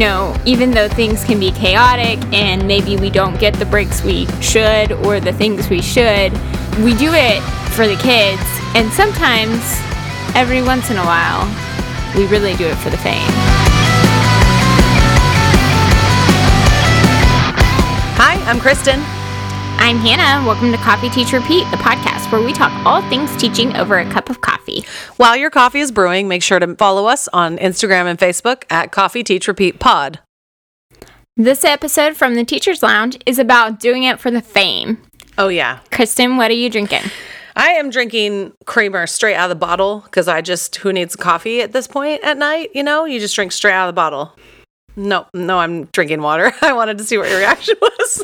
know, even though things can be chaotic and maybe we don't get the breaks we should or the things we should, we do it for the kids, and sometimes, every once in a while, we really do it for the fame. Hi, I'm Kristen. I'm Hannah. Welcome to Coffee Teach Repeat, the podcast where we talk all things teaching over a cup of coffee. While your coffee is brewing, make sure to follow us on Instagram and Facebook at Coffee Teach Repeat Pod. This episode from the Teacher's Lounge is about doing it for the fame. Oh, yeah. Kristen, what are you drinking? I am drinking creamer straight out of the bottle because who needs coffee at this point at night? You know, you just drink straight out of the bottle. No, I'm drinking water. I wanted to see what your reaction was.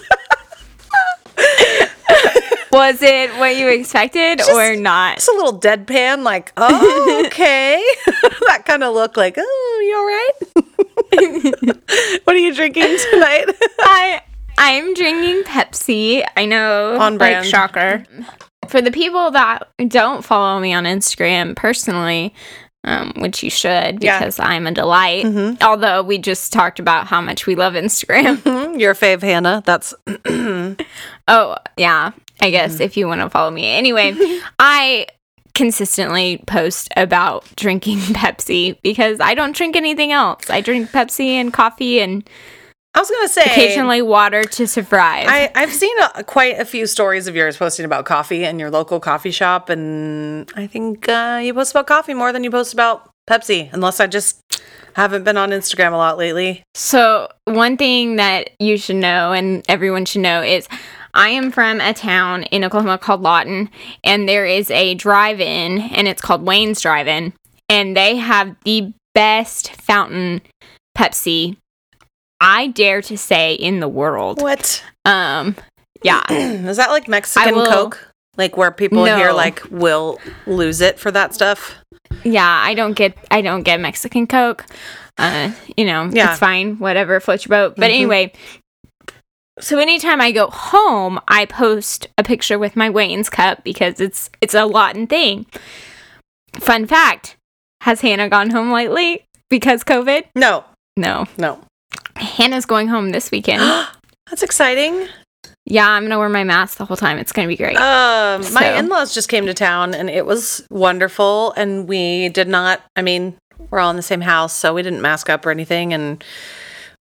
Was it what you expected or not? Just a little deadpan, like, oh, okay. That kind of look like, oh, you all right? What are you drinking tonight? I'm drinking Pepsi. I know, on brand. Like, shocker. For the people that don't follow me on Instagram personally, which you should, because I'm a delight. Mm-hmm. Although we just talked about how much we love Instagram. Mm-hmm. Your fave, Hannah. That's... Oh, yeah. I guess if you want to follow me. Anyway, I consistently post about drinking Pepsi because I don't drink anything else. I drink Pepsi and coffee and... I was going to say... occasionally water to survive. I've seen quite a few stories of yours posting about coffee in your local coffee shop, and I think you post about coffee more than you post about Pepsi, unless I just haven't been on Instagram a lot lately. So one thing that you should know and everyone should know is I am from a town in Oklahoma called Lawton, and there is a drive-in, and it's called Wayne's Drive-In, and they have the best fountain Pepsi, I dare to say, in the world. What? Yeah. Is that like Mexican Coke? Like where people here like will lose it for that stuff? Yeah, I don't get Mexican Coke. It's fine, whatever, float your boat. But anyway, so anytime I go home, I post a picture with my Wayne's cup because it's a Lawton thing. Fun fact, has Hannah gone home lately because COVID? No. Hannah's going home this weekend. That's exciting. Yeah, I'm going to wear my mask the whole time. It's going to be great. My in-laws just came to town, and it was wonderful, and we did not, we're all in the same house, so we didn't mask up or anything, and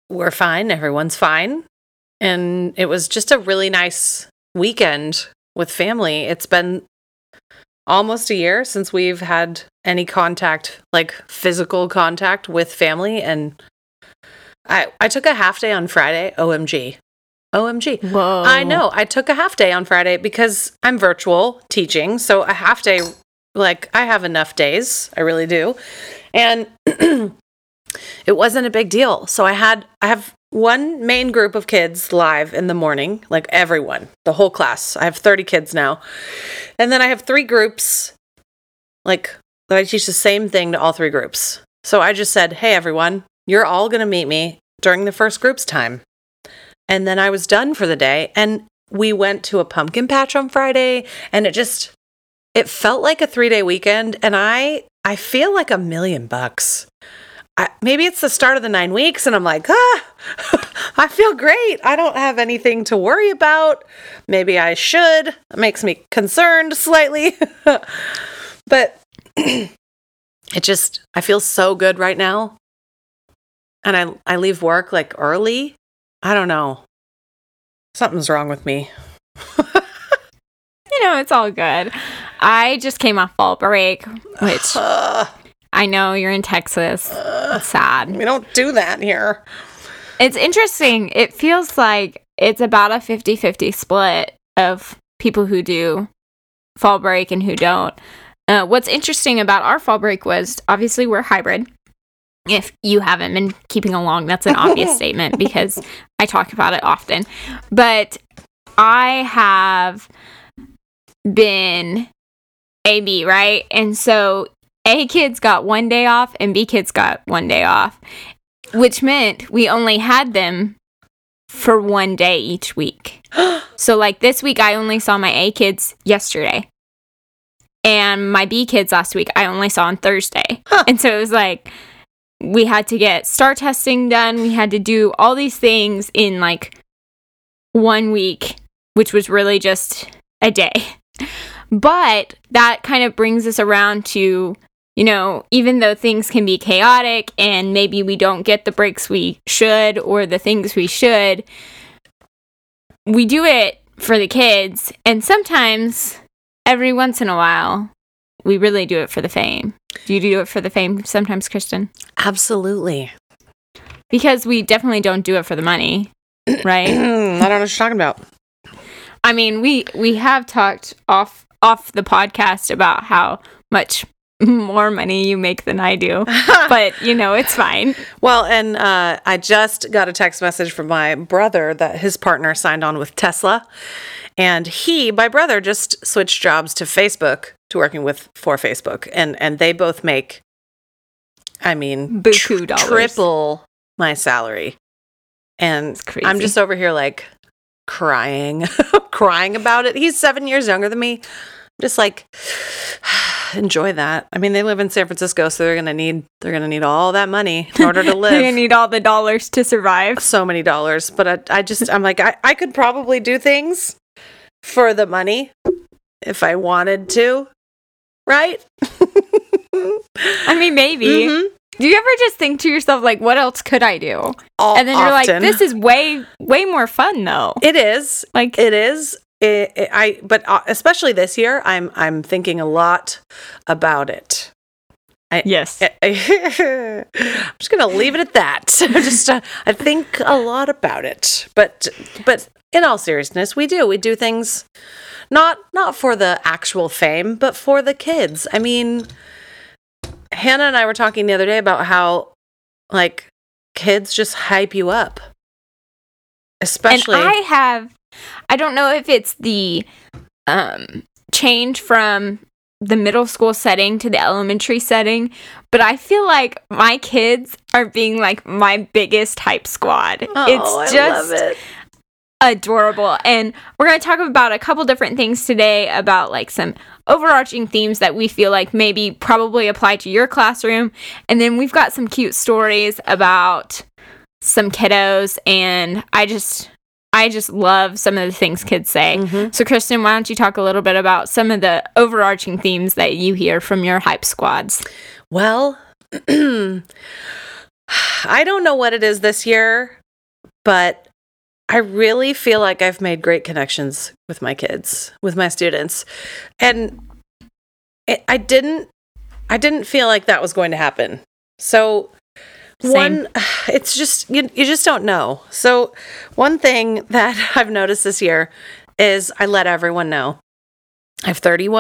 we're fine. Everyone's fine. And it was just a really nice weekend with family. It's been almost a year since we've had any contact, like physical contact with family, and I took a half day on Friday. OMG. Whoa. I know. I took a half day on Friday because I'm virtual teaching. So a half day, like, I have enough days. I really do. And it wasn't a big deal. So I have one main group of kids live in the morning, like everyone, the whole class. I have 30 kids now. And then I have three groups, like, I teach the same thing to all three groups. So I just said, hey, everyone. You're all going to meet me during the first group's time. And then I was done for the day. And we went to a pumpkin patch on Friday. And it felt like a 3-day weekend. And I feel like $1,000,000. Maybe it's the start of the 9 weeks. And I'm like, I feel great. I don't have anything to worry about. Maybe I should. It makes me concerned slightly. But I feel so good right now. And I leave work, like, early. I don't know. Something's wrong with me. You know, it's all good. I just came off fall break, which I know you're in Texas. It's sad. We don't do that here. It's interesting. It feels like it's about a 50-50 split of people who do fall break and who don't. What's interesting about our fall break was, obviously, we're hybrid. If you haven't been keeping along, that's an obvious statement because I talk about it often. But I have been AB, right? And so A kids got one day off and B kids got one day off, which meant we only had them for one day each week. So, like, this week I only saw my A kids yesterday. And my B kids last week I only saw on Thursday. And so it was like... we had to get star testing done. We had to do all these things in like 1 week, which was really just a day. But that kind of brings us around to, you know, even though things can be chaotic and maybe we don't get the breaks we should or the things we should, we do it for the kids. And sometimes, every once in a while, we really do it for the fame. Do you do it for the fame sometimes, Kristen? Absolutely. Because we definitely don't do it for the money, right? I don't know what you're talking about. I mean, we have talked off the podcast about how much more money you make than I do, but you know, it's fine. Well, and I just got a text message from my brother that his partner signed on with Tesla, and my brother just switched jobs to Facebook, to working for Facebook, and they both make, I mean, triple my salary, and I'm just over here like crying about it. He's 7 years younger than me. I'm just like, enjoy that. I mean, they live in San Francisco, so they're gonna need all that money in order to live. They're gonna need all the dollars to survive. So many dollars. But I'm like, I could probably do things for the money if I wanted to, right? I mean, maybe. Mm-hmm. Do you ever just think to yourself, like, what else could I do? And then often, you're like, this is way, way more fun, though. It is. Like, it is. Especially this year, I'm thinking a lot about it. Yes. I'm just gonna leave it at that. I think a lot about it. But in all seriousness, we do things not for the actual fame, but for the kids. I mean, Hannah and I were talking the other day about how, like, kids just hype you up. Especially, and I don't know if it's the change from the middle school setting to the elementary setting, but I feel like my kids are being like my biggest hype squad. Oh, it's just love it. Adorable. And we're going to talk about a couple different things today about like some overarching themes that we feel like maybe probably apply to your classroom. And then we've got some cute stories about some kiddos, and I just love some of the things kids say. Mm-hmm. So, Kristen, why don't you talk a little bit about some of the overarching themes that you hear from your hype squads? Well, I don't know what it is this year, but I really feel like I've made great connections with my kids, with my students. And I didn't feel like that was going to happen. So, same. It's just, you just don't know. So one thing that I've noticed this year is I let everyone know. I have 30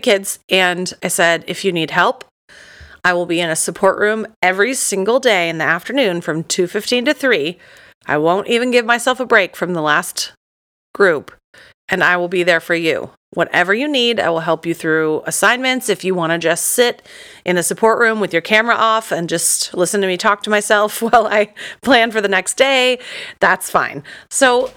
kids, and I said, if you need help, I will be in a support room every single day in the afternoon from 2:15 to 3. I won't even give myself a break from the last group, and I will be there for you. Whatever you need, I will help you through assignments. If you want to just sit in a support room with your camera off and just listen to me talk to myself while I plan for the next day, that's fine. So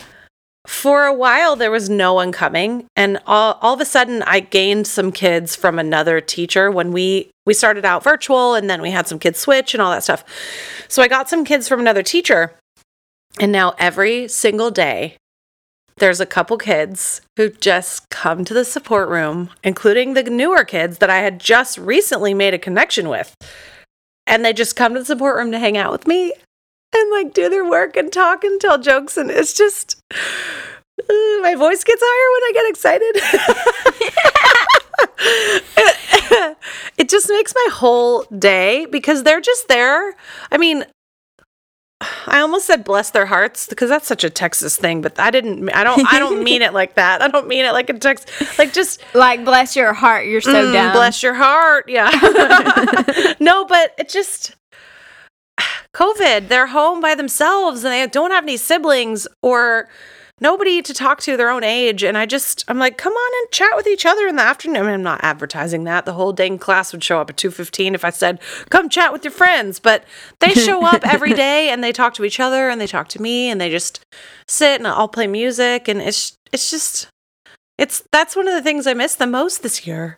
for a while, there was no one coming. And all of a sudden, I gained some kids from another teacher when we started out virtual, and then we had some kids switch and all that stuff. So I got some kids from another teacher. And now every single day, there's a couple kids who just come to the support room, including the newer kids that I had just recently made a connection with. And they just come to the support room to hang out with me and like do their work and talk and tell jokes. And it's just, my voice gets higher when I get excited. It just makes my whole day, because they're just there. I mean, I almost said bless their hearts, because that's such a Texas thing, but I don't mean it like that. I don't mean it like a Texas, like just like bless your heart. You're so dumb. Bless your heart. Yeah. No, but it just COVID, they're home by themselves and they don't have any siblings or nobody to talk to their own age. And I'm like, come on and chat with each other in the afternoon. I mean, I'm not advertising that. The whole dang class would show up at 2:15 if I said, come chat with your friends. But they show up every day and they talk to each other and they talk to me and they just sit and I'll play music. And it's just, that's one of the things I miss the most this year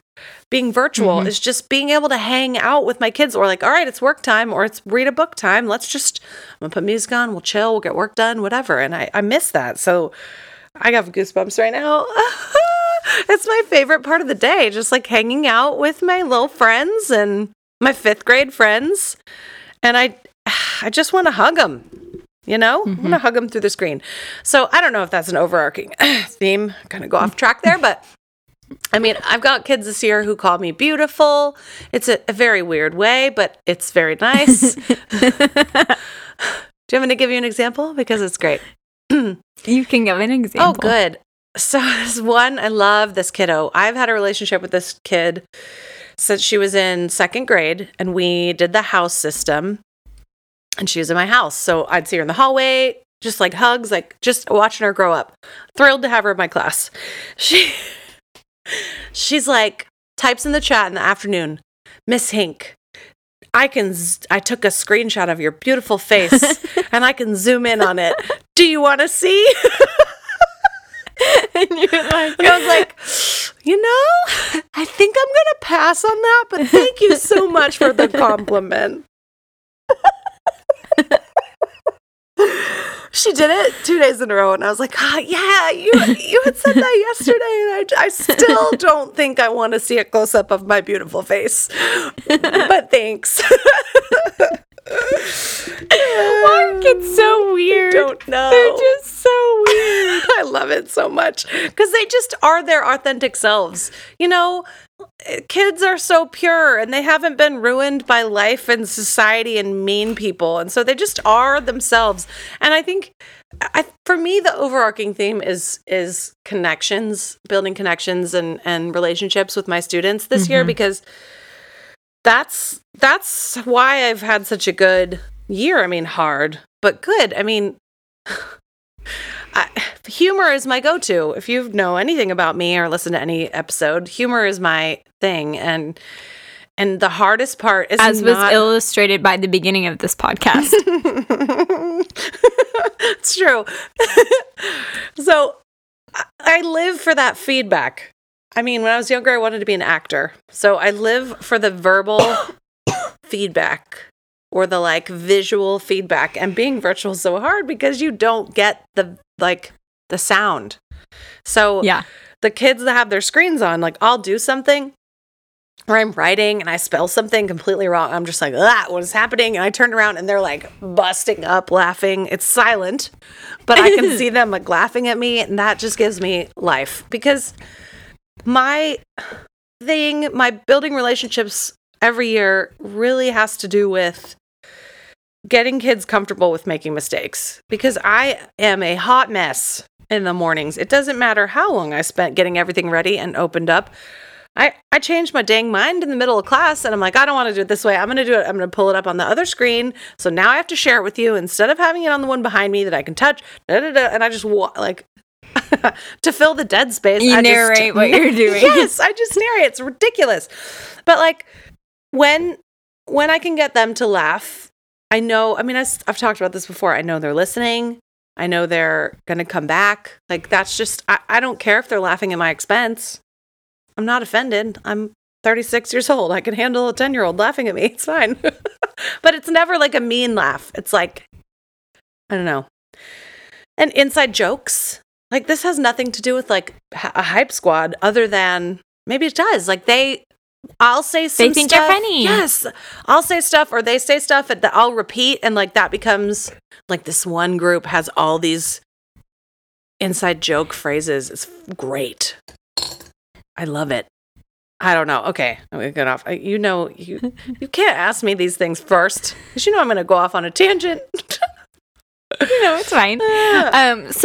being virtual is just being able to hang out with my kids, or like, all right, it's work time, or it's read a book time. Let's just, I'm going to put music on, we'll chill, we'll get work done, whatever. And I miss that. So I got goosebumps right now. It's my favorite part of the day, just like hanging out with my little friends and my fifth grade friends. And I just want to hug them, you know, I want to hug them through the screen. So I don't know if that's an overarching theme. I'm going to go off track there, but I mean, I've got kids this year who call me beautiful. It's a very weird way, but it's very nice. Do you want me to give you an example? Because it's great. You can give an example. Oh, good. So this one, I love this kiddo. I've had a relationship with this kid since she was in second grade, and we did the house system, and she was in my house. So I'd see her in the hallway, just like hugs, like just watching her grow up. Thrilled to have her in my class. She's like, types in the chat in the afternoon, Miss Hink, I took a screenshot of your beautiful face and I can zoom in on it. Do you want to see? And you're like, I was like, you know, I think I'm going to pass on that, but thank you so much for the compliment. She did it 2 days in a row, and I was like, oh, yeah, you had said that yesterday, and I still don't think I want to see a close-up of my beautiful face, but thanks. Why are kids so weird? I don't know. They're just so weird. I love it so much, because they just are their authentic selves. You know, kids are so pure, and they haven't been ruined by life and society and mean people, and so they just are themselves. And I think, for me, the overarching theme is connections, building connections and relationships with my students this year, because that's why I've had such a good year. I mean, hard, but good. I mean, humor is my go-to. If you know anything about me or listen to any episode, humor is my thing. And the hardest part is was illustrated by the beginning of this podcast. It's true. So I live for that feedback. I mean, when I was younger, I wanted to be an actor. So I live for the verbal feedback or the like visual feedback. And being virtual is so hard because you don't get the sound. So yeah, the kids that have their screens on, like I'll do something or I'm writing and I spell something completely wrong. I'm just like, what is happening? And I turn around and they're like busting up laughing. It's silent, but I can see them like laughing at me. And that just gives me life, because my building relationships every year really has to do with getting kids comfortable with making mistakes, because I am a hot mess in the mornings. It doesn't matter how long I spent getting everything ready and opened up. I changed my dang mind in the middle of class, and I'm like, I don't want to do it this way. I'm going to do it. I'm going to pull it up on the other screen. So now I have to share it with you instead of having it on the one behind me that I can touch. And I just to fill the dead space. You narrate what you're doing. Yes, I just narrate. It's ridiculous. But like when I can get them to laugh, I know, I mean, I've talked about this before. I know they're listening. I know they're going to come back. Like that's just, I don't care if they're laughing at my expense. I'm not offended. I'm 36 years old. I can handle a 10-year-old laughing at me. It's fine. But it's never like a mean laugh. It's like, I don't know. And inside jokes. Like this has nothing to do with like a hype squad, other than maybe it does. Like I'll say some stuff. They think you're funny. Yes, I'll say stuff, or they say stuff, and I'll repeat, and like that becomes like this one group has all these inside joke phrases. It's great. I love it. I don't know. Okay, I'm gonna get off. You know, you can't ask me these things first, because you know I'm gonna go off on a tangent. You know, it's fine. So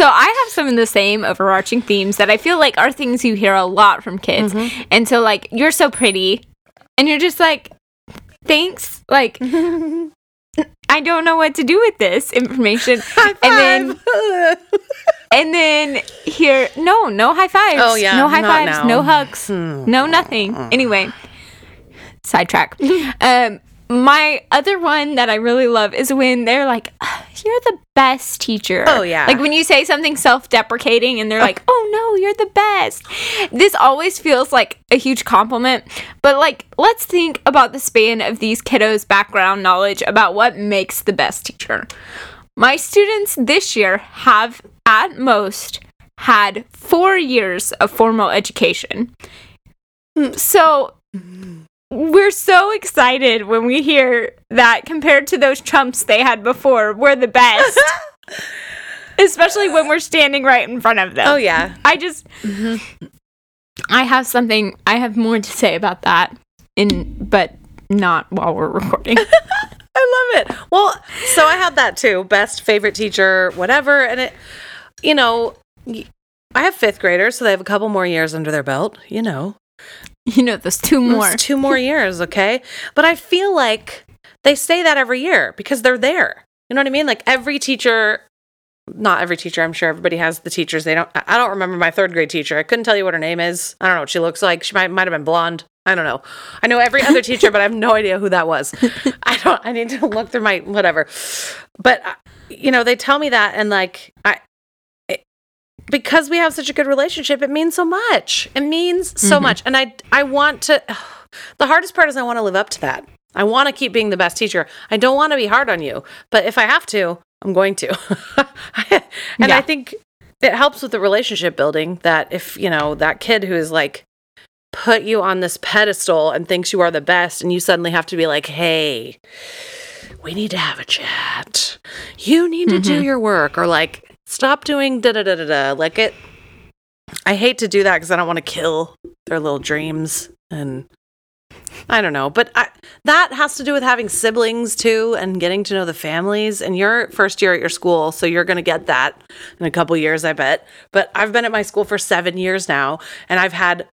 I have some of the same overarching themes that I feel like are things you hear a lot from kids. And so, like, you're so pretty. And you're just like, thanks. Like, I don't know what to do with this information. High five. And then here, no high fives. Oh, yeah. No high fives. No hugs. No nothing. Anyway, sidetrack. My other one that I really love is when they're like, you're the best teacher. Oh, yeah. Like when you say something self-deprecating and they're like, oh, no, you're the best. This always feels like a huge compliment. But like, let's think about the span of these kiddos' background knowledge about what makes the best teacher. My students this year have at most had 4 years of formal education. So we're so excited when we hear that compared to those chumps they had before, we're the best. Especially when we're standing right in front of them. Oh, yeah. I have more to say about that, but not while we're recording. I love it. Well, so I had that too. Best, favorite teacher, whatever. And it, you know, I have fifth graders, so they have a couple more years under their belt, you know. There's two more years, okay? But I feel like they say that every year because they're there. You know what I mean? Like not every teacher, I'm sure everybody has the teachers. I don't remember my third grade teacher. I couldn't tell you what her name is. I don't know what she looks like. She might have been blonde. I don't know. I know every other teacher, but I have no idea who that was. I need to look through my whatever. But, they tell me that, and like, because we have such a good relationship, it means so much. It means so much. And I want to, the hardest part is I want to live up to that. I want to keep being the best teacher. I don't want to be hard on you, but if I have to, I'm going to. And yeah. I think it helps with the relationship building that if, that kid who is like, put you on this pedestal and thinks you are the best, and you suddenly have to be like, hey, we need to have a chat. You need to do your work, or like, stop doing da-da-da-da-da. Like it, I hate to do that because I don't want to kill their little dreams. And I don't know. But that has to do with having siblings too and getting to know the families. And you're first year at your school, so you're going to get that in a couple years, I bet. But I've been at my school for 7 years now, and I've had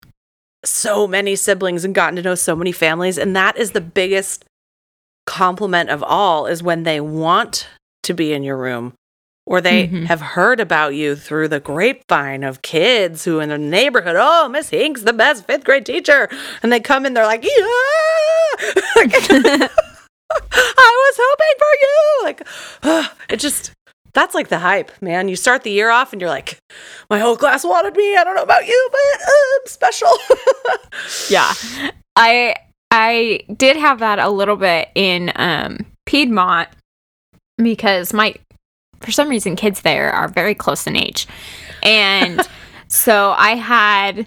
so many siblings and gotten to know so many families. And that is the biggest compliment of all, is when they want to be in your room, or they have heard about you through the grapevine of kids who in their neighborhood, oh, Miss Hink's the best fifth grade teacher. And they come in, they're like, yeah, I was hoping for you. Like, that's like the hype, man. You start the year off and you're like, my whole class wanted me. I don't know about you, but I'm special. Yeah. I did have that a little bit in Piedmont, because for some reason, kids there are very close in age. And so I had,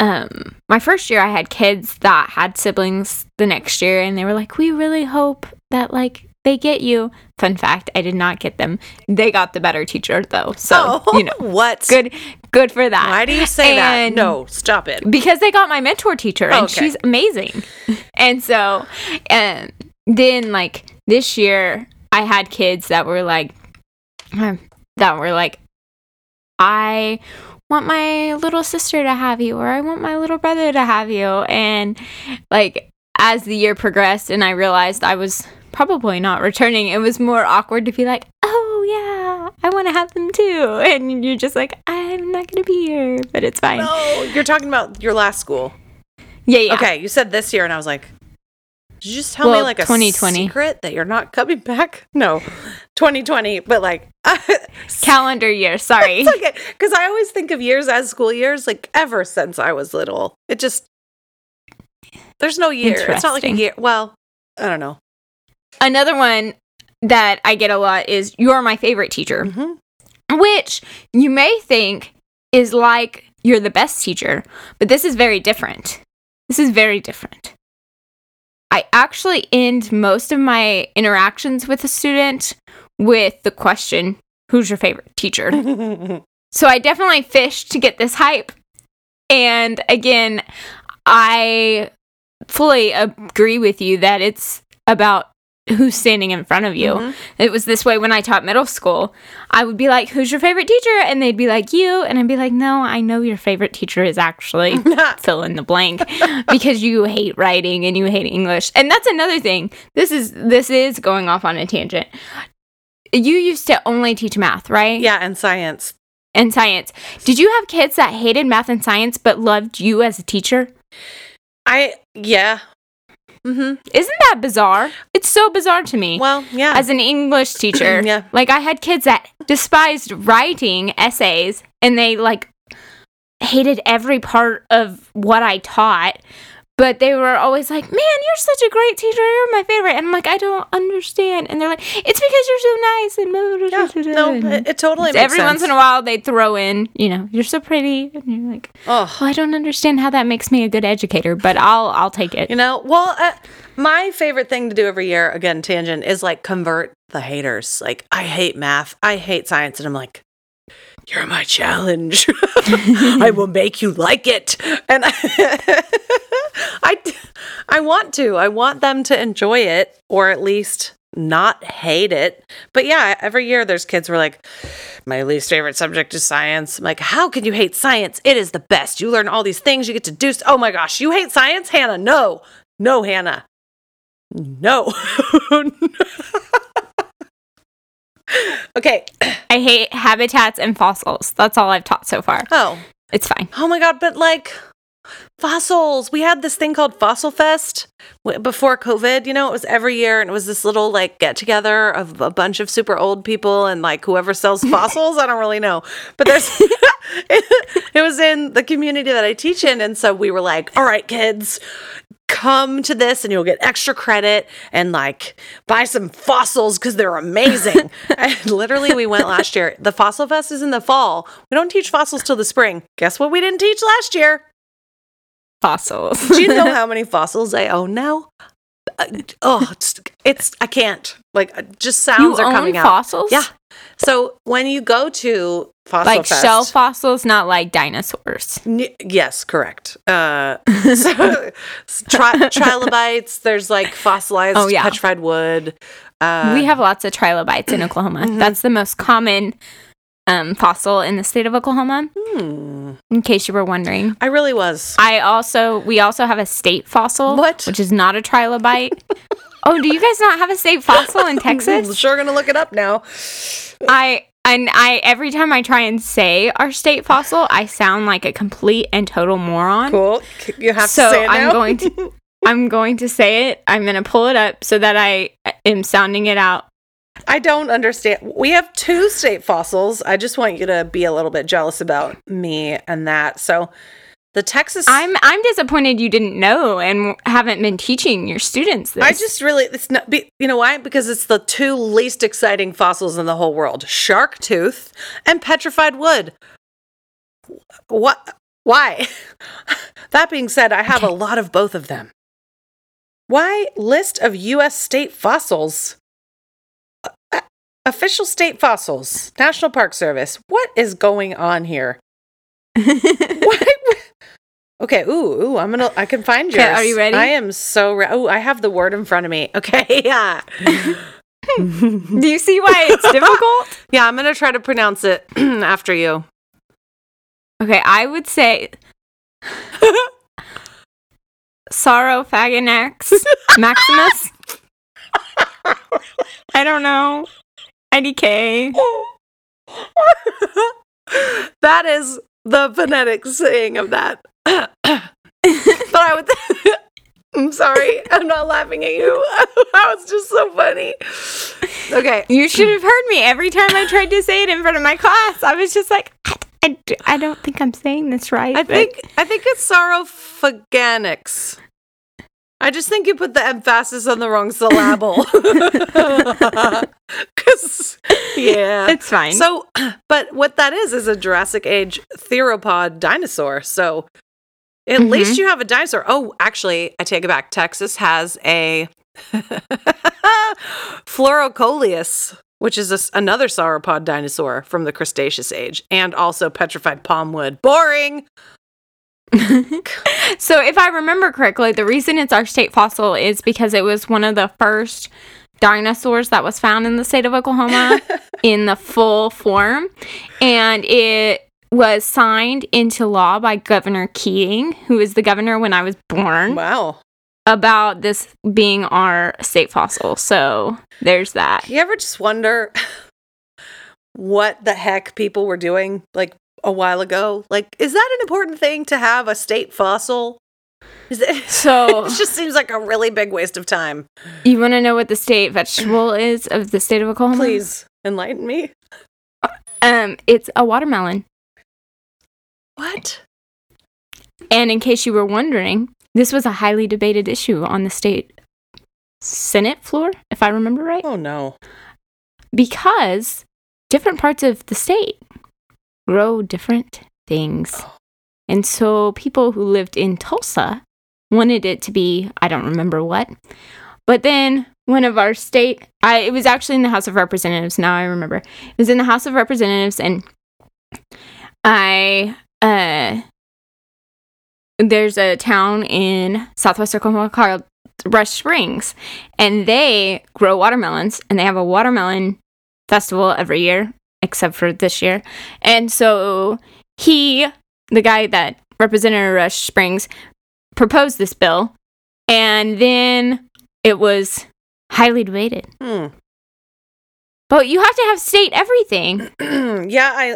my first year, I had kids that had siblings the next year, and they were like, we really hope that like, they get you. Fun fact, I did not get them. They got the better teacher, though. So, what? Good for that. Why do you say that? No, stop it. Because they got my mentor teacher, and she's amazing. And so, then, like, this year, I had kids that were like, I want my little sister to have you, or I want my little brother to have you. And, like, as the year progressed, and I realized I was probably not returning, it was more awkward to be like, oh yeah, I want to have them too, and you're just like, I'm not gonna be here, but it's fine. No, you're talking about your last school. Yeah. Okay, you said this year, and I was like, did you just tell me like a 2020 secret that you're not coming back? No, 2020, but like calendar year. Sorry, it's okay, because I always think of years as school years. Like ever since I was little, it just, there's no year. It's not like a year. Well, I don't know. Another one that I get a lot is, you're my favorite teacher, which you may think is like, you're the best teacher, but this is very different. I actually end most of my interactions with a student with the question, who's your favorite teacher? So I definitely fished to get this hype. And again, I fully agree with you that it's about who's standing in front of you. It was this way when I taught middle school. I would be like, who's your favorite teacher? And they'd be like, you. And I'd be like, no, I know your favorite teacher is actually fill in the blank, because you hate writing and you hate English. And that's another thing. This is going off on a tangent. You used to only teach math, right? Yeah, and science. Did you have kids that hated math and science but loved you as a teacher? Yeah. Mm-hmm. Isn't that bizarre? It's so bizarre to me. Well, yeah. As an English teacher, yeah. Like, I had kids that despised writing essays, and they, like, hated every part of what I taught. But they were always like, man, you're such a great teacher. You're my favorite. And I'm like, I don't understand. And they're like, it's because you're so nice. And no, it totally makes sense. Every once in a while, they'd throw in, you know, you're so pretty. And you're like, oh, well, I don't understand how that makes me a good educator, but I'll take it. You know, well, my favorite thing to do every year, again, tangent, is like convert the haters. Like, I hate math. I hate science. And I'm like, you're my challenge. I will make you like it. And I want to. I want them to enjoy it, or at least not hate it. But yeah, every year there's kids who are like, my least favorite subject is science. I'm like, how can you hate science? It is the best. You learn all these things. You get to do. Oh my gosh, you hate science, Hannah? No. No, Hannah. No. Okay. I hate habitats and fossils. That's all I've taught so far. Oh. It's fine. Oh my God, but like fossils. We had this thing called Fossil Fest before COVID. You know, it was every year, and it was this little like get together of a bunch of super old people and like whoever sells fossils. I don't really know. But there's it was in the community that I teach in. And so we were like, all right, kids, come to this and you'll get extra credit and like buy some fossils because they're amazing. And literally we went last year. The Fossil Fest is in the fall. We don't teach fossils till the spring. Guess what we didn't teach last year? Fossils. Do you know how many fossils I own now? I can't. Like, just sounds you are coming fossils? Out. Fossils? Yeah. So when you go to Fossil Fest, like shell fossils, not like dinosaurs. Yes, correct. So trilobites. There's like fossilized petrified wood. We have lots of trilobites in Oklahoma. Mm-hmm. That's the most common fossil in the state of Oklahoma. In case you were wondering, I really was. We also have a state fossil, which is not a trilobite. Oh, do you guys not have a state fossil in Texas? I'm sure gonna look it up now. I every time I try and say our state fossil, I sound like a complete and total moron. Cool, you have to say it now. I'm going to say it. I'm gonna pull it up so that I am sounding it out. I don't understand. We have two state fossils. I just want you to be a little bit jealous about me and that. So the Texas... I'm disappointed you didn't know and haven't been teaching your students this. I just really... It's not. You know why? Because it's the two least exciting fossils in the whole world. Shark tooth and petrified wood. What? Why? That being said, I have a lot of both of them. Why? List of U.S. state fossils... Official state fossils, National Park Service. What is going on here? What? Okay. Ooh. I can find yours. Are you ready? I am so ready. Oh, I have the word in front of me. Okay. Yeah. Do you see why it's difficult? Yeah. I'm going to try to pronounce it after you. Okay. I would say Sordes faginensis maximus. I don't know. IDK. That is the phonetic saying of that. But I'm sorry, I'm not laughing at you. That was just so funny. Okay. You should have heard me every time I tried to say it in front of my class. I was just like, I don't think I'm saying this right. I think it's Saurophaganics. I just think you put the emphasis on the wrong syllable. Yeah. It's fine. So, but what that is a Jurassic Age theropod dinosaur. So at least you have a dinosaur. Oh, actually, I take it back. Texas has a Fluorocoleus, which is another sauropod dinosaur from the Cretaceous Age, and also petrified palm wood. Boring! So if I remember correctly, the reason it's our state fossil is because it was one of the first dinosaurs that was found in the state of Oklahoma in the full form, and it was signed into law by Governor Keating, who was the governor when I was born. Wow. About this being our state fossil. So there's that. You ever just wonder what the heck people were doing, like, a while ago? Like, is that an important thing to have a state fossil? So it just seems like a really big waste of time. You want to know what the state vegetable is of the state of Oklahoma? Please enlighten me. It's a watermelon. What? And in case you were wondering, this was a highly debated issue on the state Senate floor, if I remember right. Oh, no. Because different parts of the state grow different things. Oh. And so people who lived in Tulsa wanted it to be, I don't remember what. But then one of our state, it was actually in the House of Representatives. Now I remember. It was in the House of Representatives, and there's a town in southwest Oklahoma called Rush Springs, and they grow watermelons, and they have a watermelon festival every year, except for this year. And so the guy that represented Rush Springs proposed this bill, and then it was highly debated. Hmm. But you have to have state everything. Yeah,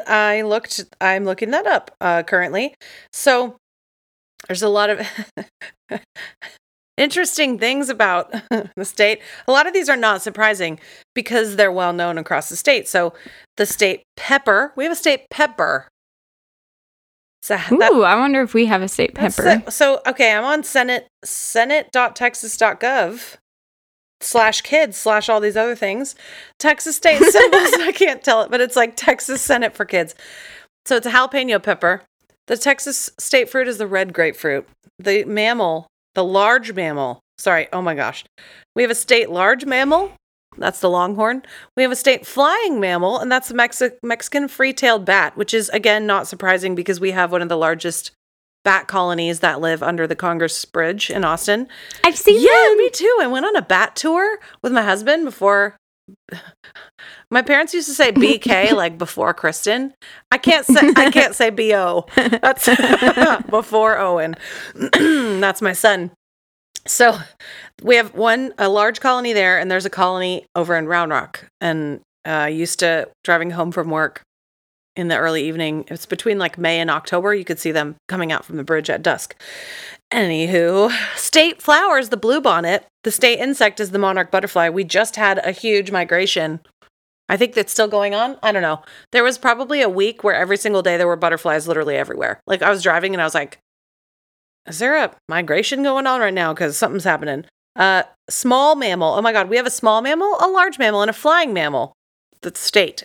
I'm looking that up currently. So there's a lot of interesting things about the state. A lot of these are not surprising because they're well known across the state. So the state pepper, we have a state pepper. So I wonder if we have a state pepper. So, okay, I'm on senate.texas.gov/kids/all these other things. Texas state symbols, I can't tell it, but it's like Texas Senate for kids. So it's a jalapeno pepper. The Texas state fruit is the red grapefruit. The mammal, the large mammal. Sorry, oh my gosh. We have a state large mammal. That's the longhorn. We have a state flying mammal, and that's the Mexican free-tailed bat, which is, again, not surprising because we have one of the largest bat colonies that live under the Congress Bridge in Austin. I've seen them. Yeah, me too. I went on a bat tour with my husband before. My parents used to say BK, like before Kristen. I can't say BO. That's before Owen. That's my son. So we have a large colony there, and there's a colony over in Round Rock. And used to driving home from work in the early evening. It's between like May and October. You could see them coming out from the bridge at dusk. Anywho, state flower is the bluebonnet. The state insect is the monarch butterfly. We just had a huge migration. I think that's still going on. I don't know. There was probably a week where every single day there were butterflies literally everywhere. Like I was driving and I was like, is there a migration going on right now? Because something's happening. Small mammal. Oh, my God. We have a small mammal, a large mammal, and a flying mammal. The state.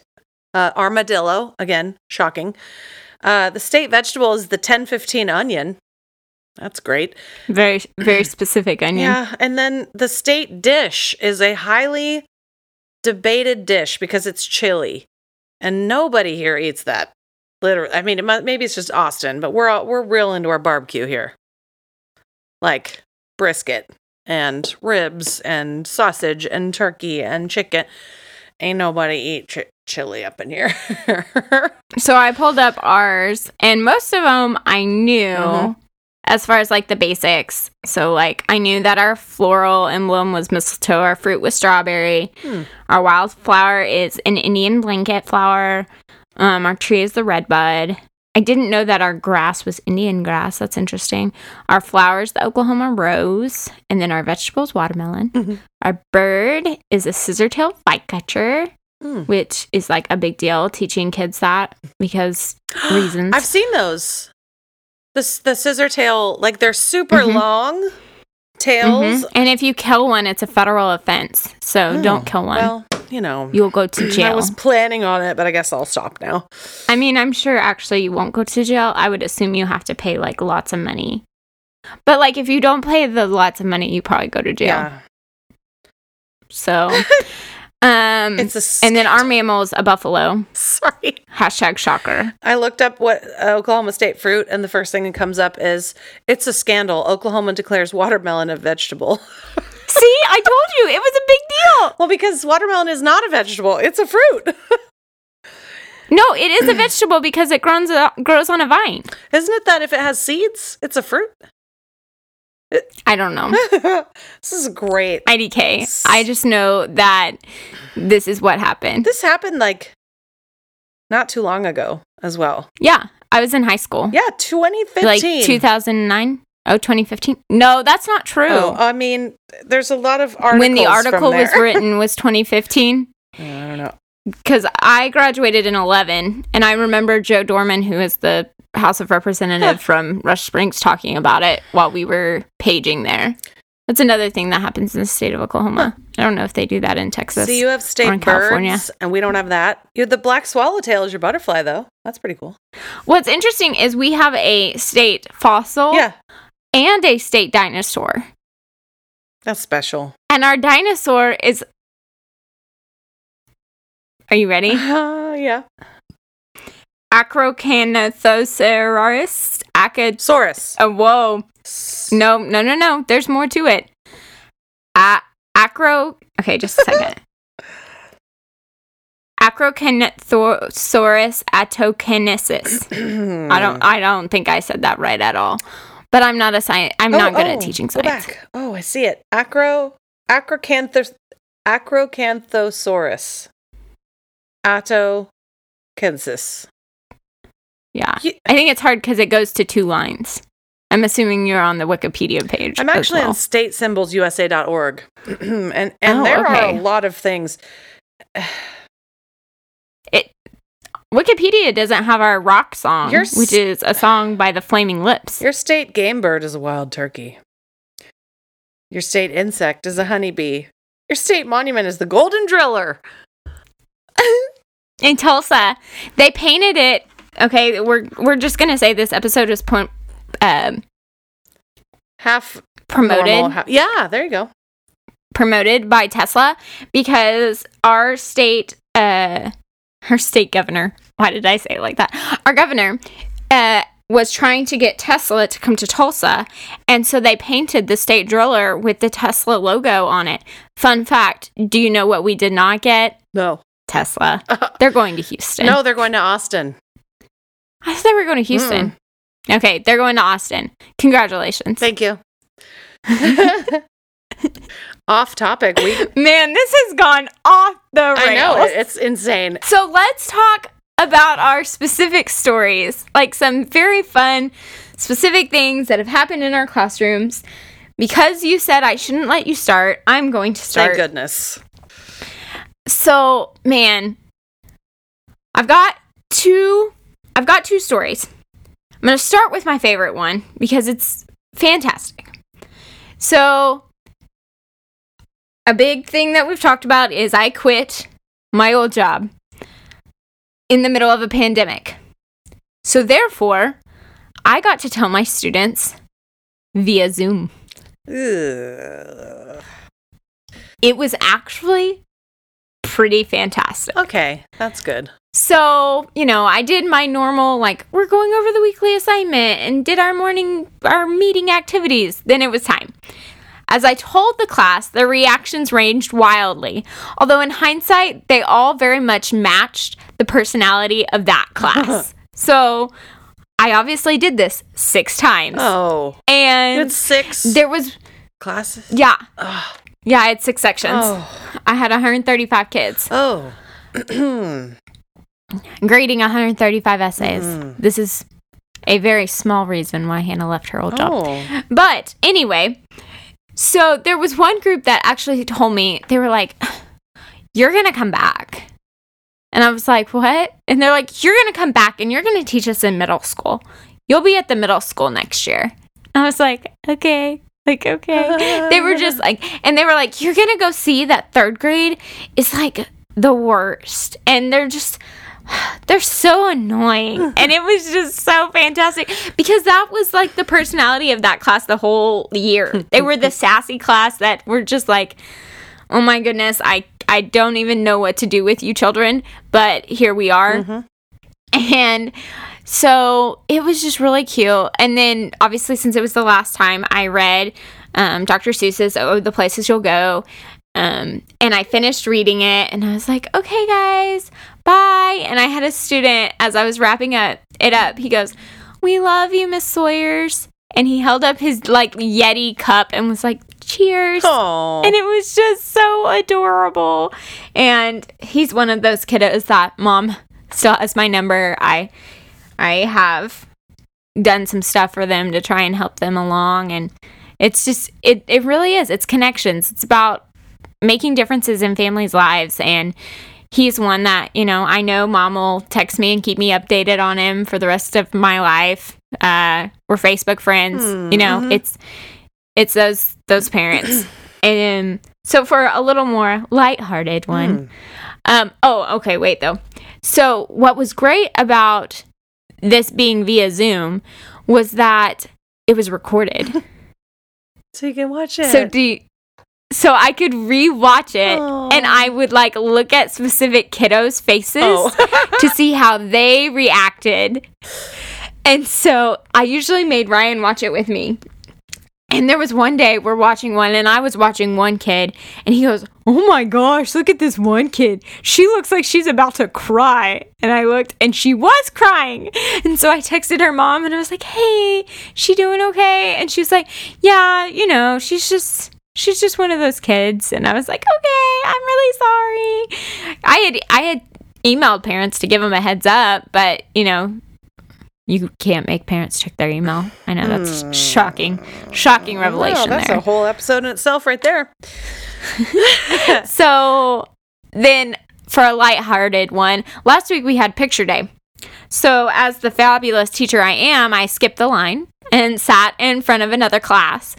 Armadillo. Again, shocking. The state vegetable is the 1015 onion. That's great. Very, very specific onion. Yeah. And then the state dish is a highly debated dish because it's chili. And nobody here eats that. Literally. I mean, maybe it's just Austin, but we're real into our barbecue here. Like brisket and ribs and sausage and turkey and chicken. Ain't nobody eat chili up in here. So I pulled up ours, and most of them I knew as far as like the basics. So like I knew that our floral emblem was mistletoe, our fruit was strawberry, our wildflower is an Indian blanket flower, our tree is the redbud. I didn't know that our grass was Indian grass. That's interesting. Our flowers, the Oklahoma rose, and then our vegetables, watermelon. Mm-hmm. Our bird is a scissor-tailed flycatcher, which is like a big deal. Teaching kids that because reasons. I've seen those. The scissor tail, like they're super long tails. Mm-hmm. And if you kill one, it's a federal offense. So don't kill one. Well, you know, you'll go to jail. I was planning on it, but I guess I'll stop now. I mean, I'm sure actually you won't go to jail. I would assume you have to pay like lots of money. But like if you don't pay the lots of money, you probably go to jail. Yeah. So, and then our mammal is a buffalo. Sorry. Hashtag shocker. I looked up what Oklahoma state fruit, and the first thing that comes up is it's a scandal. Oklahoma declares watermelon a vegetable. See, I told you. It was a big deal. Well, because watermelon is not a vegetable. It's a fruit. No, it is a vegetable because it grows on a vine. Isn't it that if it has seeds, it's a fruit? I don't know. This is great. IDK. I just know that this is what happened. This happened, like, not too long ago as well. Yeah. I was in high school. Yeah, 2015. Like, 2009? Oh, 2015. No, that's not true. Oh, I mean, there's a lot of articles. When the article was written was 2015. I don't know. Because I graduated in 11, and I remember Joe Dorman, who is the House of Representative from Rush Springs, talking about it while we were paging there. That's another thing that happens in the state of Oklahoma. I don't know if they do that in Texas. So you have state birds, California. And we don't have that. You have the black swallowtail as your butterfly, though. That's pretty cool. What's interesting is we have a state fossil and a state dinosaur. That's special. And our dinosaur is... Are you ready? Yeah. Acrocanthosaurus atokensis. Oh, whoa. No. There's more to it. Okay, just a second. Acrocanthosaurus atokensis. I don't think I said that right at all. But I'm not good at teaching science. Go back. Oh, I see it. Acrocanthosaurus atokensis. Yeah. I think it's hard because it goes to two lines. I'm assuming you're on the Wikipedia page. I'm actually on statesymbolsusa.org. There are a lot of things. Wikipedia doesn't have our rock song, which is a song by the Flaming Lips. Your state game bird is a wild turkey. Your state insect is a honeybee. Your state monument is the Golden Driller. In Tulsa, they painted it. Okay, we're just gonna say this episode is half promoted. Normal, yeah, there you go. Promoted by Tesla because our state, governor. Why did I say it like that? Our governor was trying to get Tesla to come to Tulsa, and so they painted the state driller with the Tesla logo on it. Fun fact: do you know what we did not get? No. Tesla. They're going to Houston. No, they're going to Austin. I said they were going to Houston. Okay, they're going to Austin. Congratulations. Thank you. Off topic. Man, this has gone off the rails. I know, it's insane. So let's talk about our specific stories, like some very fun, specific things that have happened in our classrooms. Because you said I shouldn't let you start, I'm going to start. Thank goodness. So, man, I've got two stories. I'm going to start with my favorite one because it's fantastic. So, a big thing that we've talked about is I quit my old job in the middle of a pandemic. So, therefore, I got to tell my students via Zoom. Ugh. It was actually pretty fantastic. Okay, that's good. So, I did my normal, we're going over the weekly assignment and did our meeting activities. Then it was time. As I told the class, their reactions ranged wildly, although in hindsight, they all very much matched the personality of that class. So, I obviously did this 6 times. Oh. And you had 6 there was classes? Yeah. Ugh. Yeah, I had 6 sections. Oh. I had 135 kids. Oh. Grading 135 essays. This is a very small reason why Hannah left her old job. But anyway, so there was one group that actually told me, they were like, you're going to come back. And I was like, what? And they're like, you're going to come back and you're going to teach us in middle school. You'll be at the middle school next year. And I was like, okay. They were just and they were like, you're going to go see that third grade is the worst. And they're so annoying. And it was just so fantastic because that was the personality of that class the whole year. They were the sassy class that were just oh my goodness, I don't even know what to do with you children, but here we are. Mm-hmm. And so it was just really cute. And then obviously since it was the last time, I read Dr. Seuss's Oh, the Places You'll Go. And I finished reading it and I was like, okay guys, bye. And I had a student, as I was wrapping it up, he goes, we love you, Miss Sawyers. And he held up his Yeti cup and was like, cheers. Aww. And it was just so adorable. And he's one of those kiddos that mom still has my number. I have done some stuff for them to try and help them along. And it's just, it really is. It's connections. It's about making differences in families' lives. And he's one that, you know, I know mom will text me and keep me updated on him for the rest of my life. We're Facebook friends. You know, it's those parents. And so for a little more lighthearted one. So what was great about this being via Zoom was that it was recorded. So you can watch it. So I could re-watch it. Aww. And I would like look at specific kiddos' faces to see how they reacted. And so I usually made Ryan watch it with me. And there was one day we're watching one, and I was watching one kid, and he goes, "Oh my gosh, look at this one kid. She looks like she's about to cry." And I looked, and she was crying. And so I texted her mom, and I was like, "Hey, she doing okay?" And she was like, "Yeah, you know, she's just one of those kids." And I was like, "Okay, I'm really sorry." I had emailed parents to give them a heads up, but you know, you can't make parents check their email. I know, that's shocking revelation. That's a whole episode in itself right there. So then for a lighthearted one, last week we had picture day. So as the fabulous teacher I am, I skipped the line and sat in front of another class.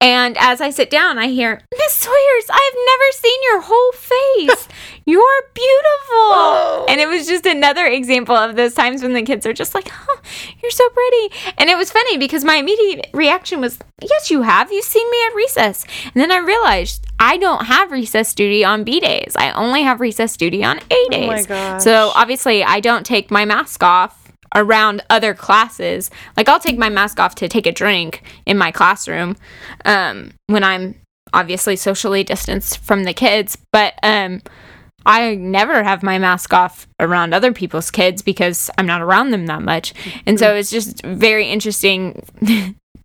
And as I sit down, I hear, "Miss Sawyers, I've never seen your whole face. You're beautiful." Whoa. And it was just another example of those times when the kids are just like, "Oh, you're so pretty." And it was funny because my immediate reaction was, "Yes, you have. You've seen me at recess." And then I realized I don't have recess duty on B days. I only have recess duty on A days. Oh my gosh. So obviously I don't take my mask off around other classes. Like, I'll take my mask off to take a drink in my classroom when I'm obviously socially distanced from the kids, but I never have my mask off around other people's kids because I'm not around them that much. And so it's just very interesting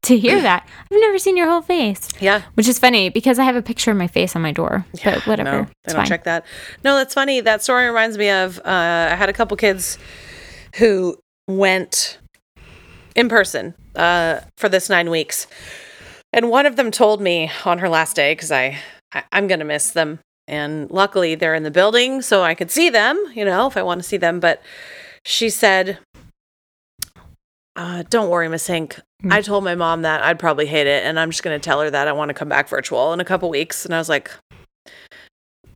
to hear that. "I've never seen your whole face." Yeah. Which is funny because I have a picture of my face on my door. Yeah, but whatever. No, they don't check that. No, that's funny. That story reminds me of I had a couple kids who went in person for this 9 weeks. And one of them told me on her last day, because I'm going to miss them. And luckily they're in the building so I could see them, you know, if I want to see them. But she said, "Don't worry, Miss Hink. I told my mom that I'd probably hate it. And I'm just going to tell her that I want to come back virtual in a couple weeks." And I was like,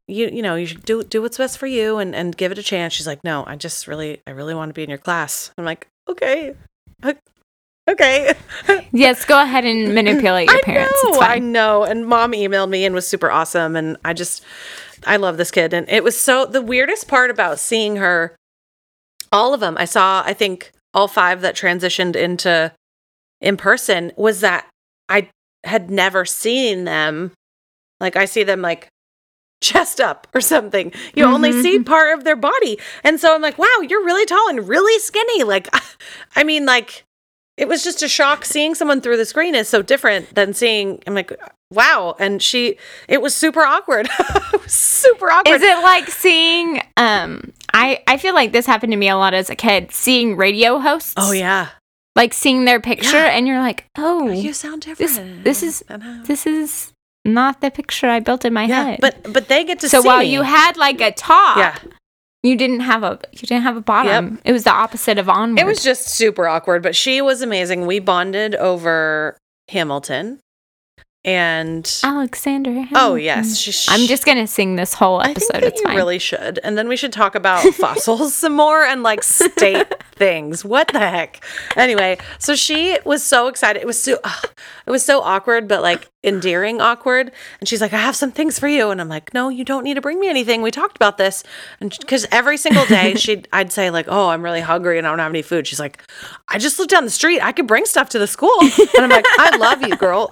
you know, you should do what's best for you and give it a chance." She's like, "No, I really want to be in your class." I'm like, okay. Yes, go ahead and manipulate your parents. I know. And mom emailed me and was super awesome. And I love this kid. And it was so, the weirdest part about seeing her, all of them, I saw, I think all five that transitioned into in person, was that I had never seen them. Like, I see them like chest up or something. You only see part of their body. And so I'm like, "Wow, you're really tall and really skinny." Like, I mean, like, it was just a shock. Seeing someone through the screen is so different than seeing, I'm like, wow. And it was super awkward. It was super awkward. Is it like seeing, I feel like this happened to me a lot as a kid, seeing radio hosts. Oh yeah. Like seeing their picture and you're like, "Oh, you sound different. This is not the picture I built in my head." But they get to see. So while you had like a top, you didn't have a bottom. Yep. It was the opposite of onward. It was just super awkward, but she was amazing. We bonded over Hamilton and Alexander Hamilton. Oh yes, I'm just gonna sing this whole episode. I think you really should, and then we should talk about fossils some more and like state things. What the heck? Anyway, so she was so excited. It was so awkward, but like endearing awkward. And she's like, "I have some things for you," and I'm like, "No, you don't need to bring me anything. We talked about this," and because every single day I'd say like, "Oh, I'm really hungry and I don't have any food." She's like, "I just lived down the street. I could bring stuff to the school," and I'm like, "I love you, girl.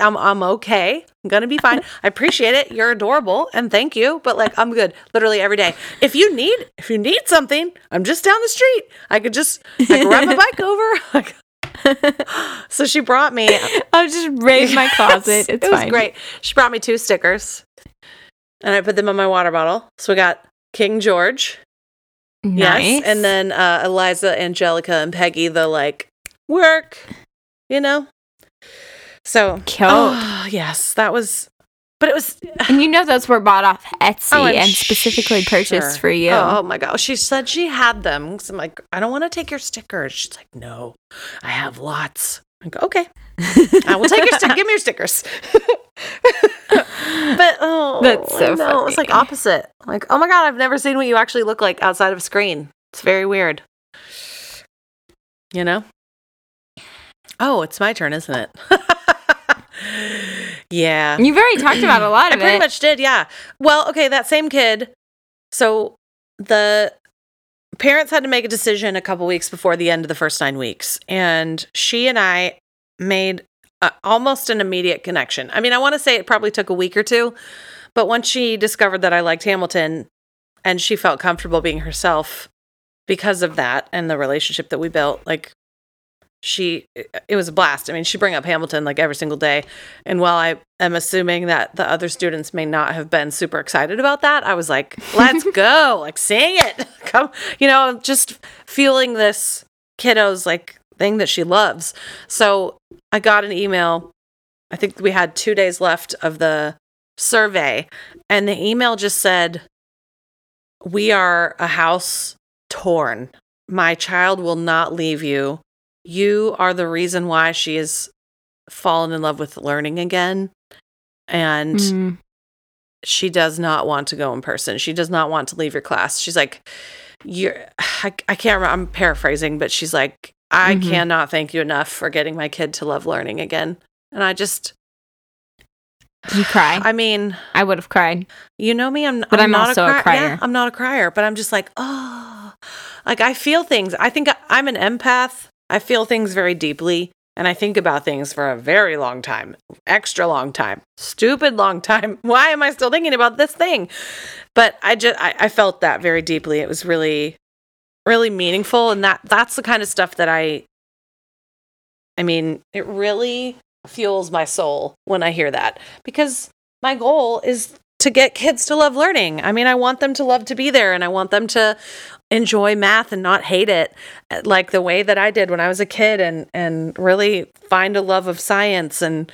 I'm okay. I'm going to be fine. I appreciate it. You're adorable. And thank you. But like, I'm good literally every day. If you need something, I'm just down the street. I could just ride my bike over." So she brought me. I'll just raid my closet. It's it was fine. Great. She brought me 2 stickers and I put them on my water bottle. So we got King George. Nice. Yes. And then Eliza, Angelica, and Peggy, the like work, you know? So, oh, yes, that was, but it was. And you know those were bought off Etsy and specifically purchased for you. Oh, my gosh. She said she had them. So I'm like, I don't want to take your stickers. She's like, no, I have lots. I go, okay, I will take your stickers. Give me your stickers. But, oh, that's so funny. It's like opposite. Like, oh, my God, I've never seen what you actually look like outside of a screen. It's very weird. You know? Oh, it's my turn, isn't it? Yeah. You've already talked about a lot of it. I pretty much did, yeah. Well, okay, that same kid. So the parents had to make a decision a couple weeks before the end of the first 9 weeks. And she and I made almost an immediate connection. I mean, I want to say it probably took a week or two. But once she discovered that I liked Hamilton and she felt comfortable being herself because of that and the relationship that we built, like, it was a blast. I mean, she'd bring up Hamilton like every single day. And while I am assuming that the other students may not have been super excited about that, I was like, let's go, like, sing it. Come, you know, just feeling this kiddo's like thing that she loves. So I got an email. I think we had 2 days left of the survey. And the email just said, we are a house torn. My child will not leave you. You are the reason why she has fallen in love with learning again. And she does not want to go in person. She does not want to leave your class. She's like, I can't remember, I'm paraphrasing, but she's like, I cannot thank you enough for getting my kid to love learning again. And I just... You cry? I mean... I would have cried. You know me, I'm not also a crier. Yeah, I'm not a crier, but I'm just like, oh. Like, I feel things. I think I'm an empath. I feel things very deeply, and I think about things for a very long time, extra long time, stupid long time. Why am I still thinking about this thing? But I felt that very deeply. It was really, really meaningful, and that's the kind of stuff that I mean, it really fuels my soul when I hear that, because my goal is to get kids to love learning. I mean, I want them to love to be there, and I want them to enjoy math and not hate it like the way that I did when I was a kid, and really find a love of science. And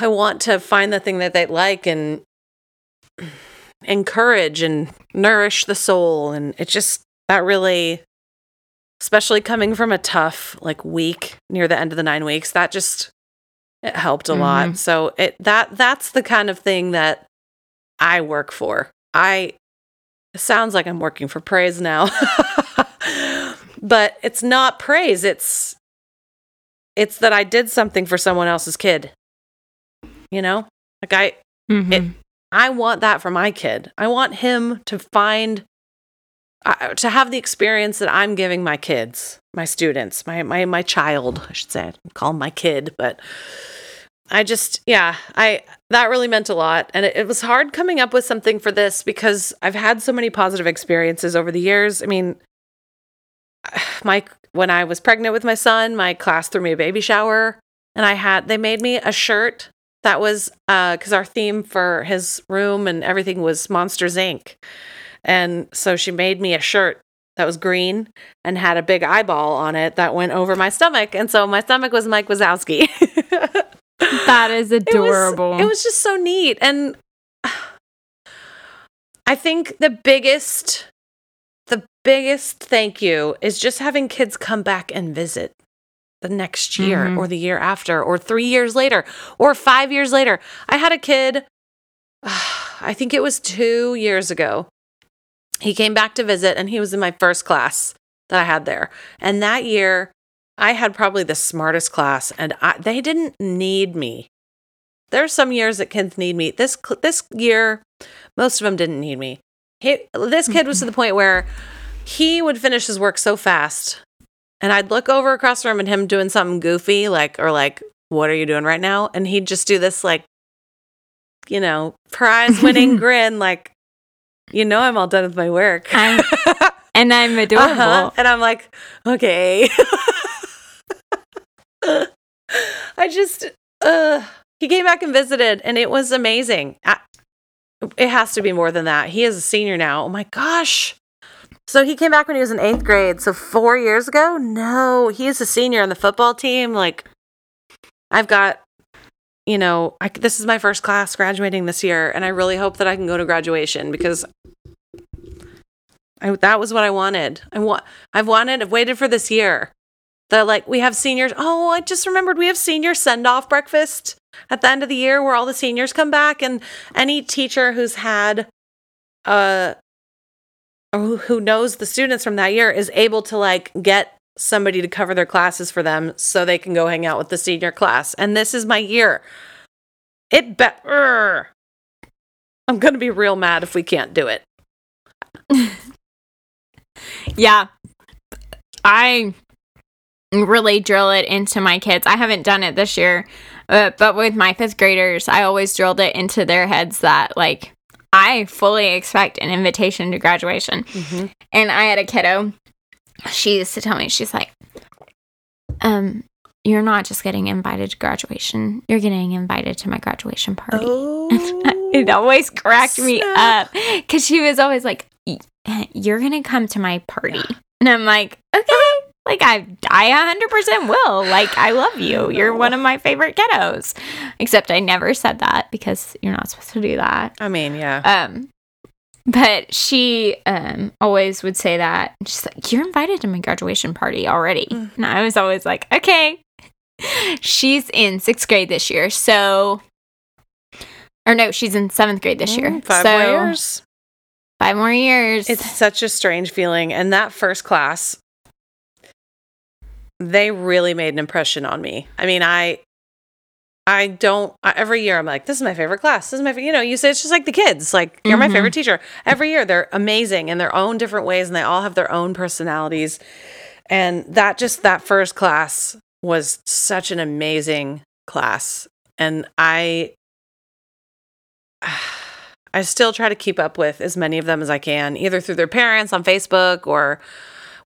I want to find the thing that they like and encourage and nourish the soul. And it just, that really, especially coming from a tough like week near the end of the 9 weeks, that just, it helped a lot. So that's the kind of thing that I work for. It sounds like I'm working for praise now, but it's not praise. It's that I did something for someone else's kid, you know, like I want that for my kid. I want him to find, to have the experience that I'm giving my kids, my students, my child, I should say. I call him my kid, but I just, that really meant a lot. And it was hard coming up with something for this because I've had so many positive experiences over the years. I mean, when I was pregnant with my son, my class threw me a baby shower, and they made me a shirt that was, because our theme for his room and everything was Monsters Inc. And so she made me a shirt that was green and had a big eyeball on it that went over my stomach. And so my stomach was Mike Wazowski. That is adorable. It was just so neat. And I think the biggest thank you is just having kids come back and visit the next year or the year after or 3 years later or 5 years later. I had a kid, I think it was 2 years ago. He came back to visit, and he was in my first class that I had there. And that year, I had probably the smartest class, and they didn't need me. There are some years that kids need me. This year, most of them didn't need me. This kid was to the point where he would finish his work so fast, and I'd look over across the room and him doing something goofy, like, what are you doing right now? And he'd just do this, like, you know, prize-winning grin, like, you know, I'm all done with my work. And I'm adorable. And I'm like, okay. I just, he came back and visited, and it was amazing. It has to be more than that. He is a senior now. Oh my gosh. So he came back when he was in 8th grade. So 4 years ago? No, he is a senior on the football team. Like, I've got, you know, this is my first class graduating this year, and I really hope that I can go to graduation because that was what I wanted. I've waited for this year. They're like, we have seniors. Oh, I just remembered we have senior send-off breakfast at the end of the year where all the seniors come back, and any teacher who's had who knows the students from that year is able to like get somebody to cover their classes for them so they can go hang out with the senior class. And this is my year. I'm going to be real mad if we can't do it. Yeah. I really drill it into my kids. I haven't done it this year, but with my 5th graders, I always drilled it into their heads that like, I fully expect an invitation to graduation. Mm-hmm. And I had a kiddo. She used to tell me, she's like, you're not just getting invited to graduation. You're getting invited to my graduation party. Oh, it always cracked me up because she was always like, you're going to come to my party. And I'm like, okay. Like, I 100% will. Like, I love you. You're one of my favorite kiddos. Except I never said that because you're not supposed to do that. I mean, yeah. But she always would say that. She's like, you're invited to my graduation party already. Mm. And I was always like, okay. She's in 6th grade this year. So, or no, she's in 7th grade this year. 5 more years. 5 more years. It's such a strange feeling. And that first class, they really made an impression on me. I mean, every year I'm like, this is my favorite class. This is my, you know, you say it's just like the kids, like you're my favorite teacher. Every year they're amazing in their own different ways and they all have their own personalities. And that first class was such an amazing class. And I still try to keep up with as many of them as I can, either through their parents on Facebook or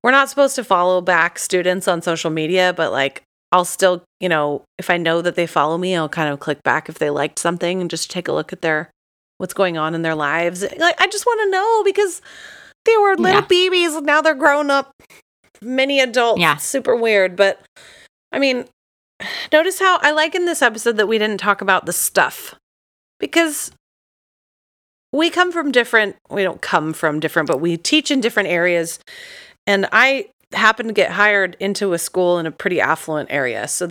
we're not supposed to follow back students on social media, but like I'll still, you know, if I know that they follow me, I'll kind of click back if they liked something and just take a look at what's going on in their lives. Like I just want to know because they were little babies and now they're grown up, mini adults. Yeah. Super weird. But I mean, notice how I like in this episode that we didn't talk about the stuff because we teach in different areas. And I happen to get hired into a school in a pretty affluent area. So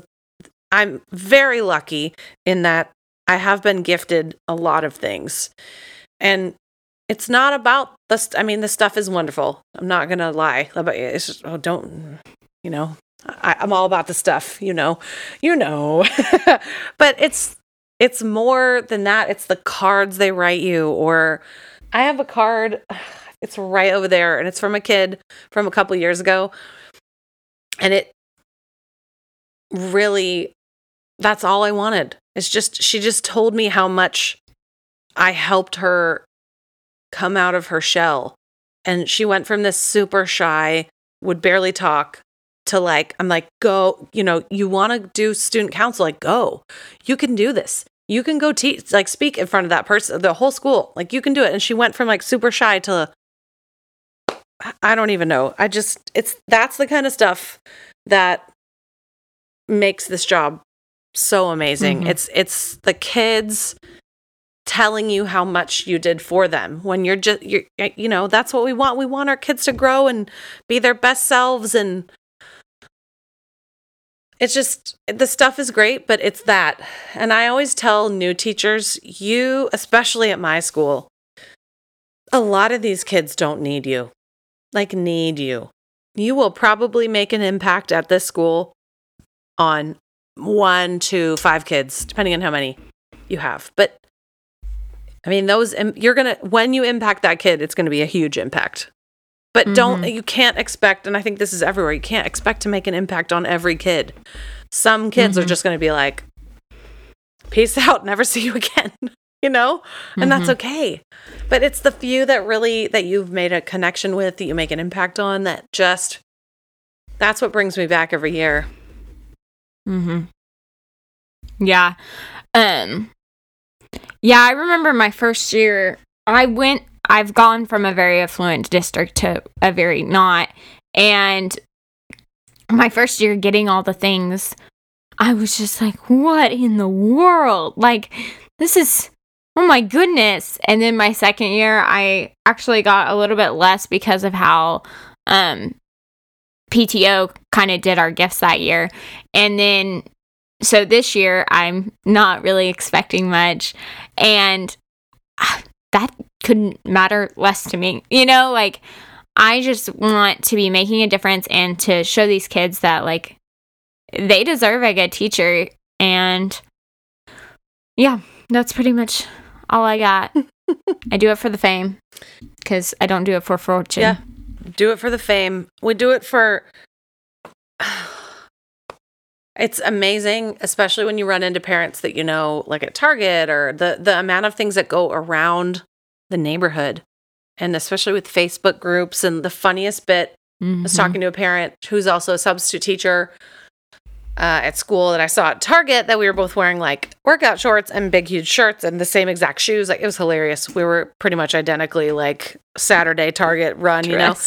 I'm very lucky in that I have been gifted a lot of things. And it's not about the stuff is wonderful. I'm not going to lie. It's just, I'm all about the stuff, you know. But it's more than that. It's the cards they write you, or I have a card. It's right over there, and it's from a kid from a couple years ago. And it really, that's all I wanted. It's just, she just told me how much I helped her come out of her shell. And she went from this super shy, would barely talk, to like, I'm like, go, you want to do student council, like, go. You can do this. You can go teach, like, speak in front of that person, the whole school. Like, you can do it. And she went from, like, super shy to, I don't even know. That's the kind of stuff that makes this job so amazing. Mm-hmm. It's the kids telling you how much you did for them when you're that's what we want. We want our kids to grow and be their best selves. And it's just, the stuff is great, but it's that. And I always tell new teachers, especially at my school, a lot of these kids don't need you. Like, need you. You will probably make an impact at this school on 1 to 5 kids, depending on how many you have. But, I mean, when you impact that kid, it's going to be a huge impact. But you can't expect, and I think this is everywhere, you can't expect to make an impact on every kid. Some kids are just going to be like, peace out, never see you again. And that's okay. But it's the few that really, that you've made a connection with, that you make an impact on, that's what brings me back every year. Yeah. Yeah, I remember my first year, I went, I've gone from a very affluent district to a very not. And my first year getting all the things, I was just like, what in the world? Like, this is, oh my goodness. And then my second year, I actually got a little bit less because of how PTO kind of did our gifts that year. And then, so this year, I'm not really expecting much. And that couldn't matter less to me. You know, like, I just want to be making a difference and to show these kids that, like, they deserve a good teacher. And yeah, that's pretty much all I got. I do it for the fame because I don't do it for fortune. Yeah, do it for the fame. We do it for... It's amazing, especially when you run into parents that you know, like at Target, or the amount of things that go around the neighborhood. And especially with Facebook groups. And the funniest bit, I was talking to a parent who's also a substitute teacher at school that I saw at Target, that we were both wearing like workout shorts and big, huge shirts and the same exact shoes. Like, it was hilarious. We were pretty much identically like Saturday Target run, dressed. You know?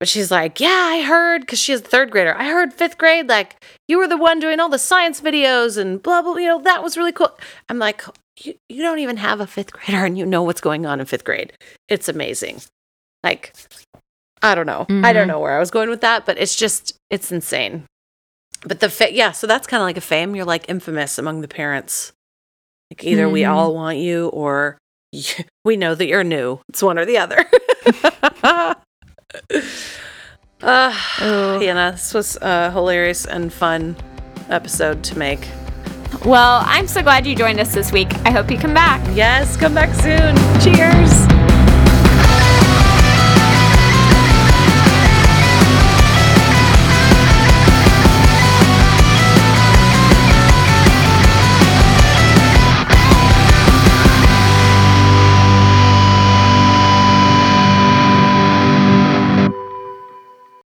But she's like, yeah, I heard, because she is a third grader. I heard fifth grade, like, you were the one doing all the science videos and blah, blah, you know, that was really cool. I'm like, you don't even have a fifth grader and you know what's going on in fifth grade. It's amazing. Like, I don't know. I don't know where I was going with that, but it's just, it's insane. But so that's kind of like a fame. You're like infamous among the parents. Like, either we all want you, or we know that you're new. It's one or the other. Hannah, this was a hilarious and fun episode to make. Well, I'm so glad you joined us this week. I hope you come back. Yes, come back soon. Cheers.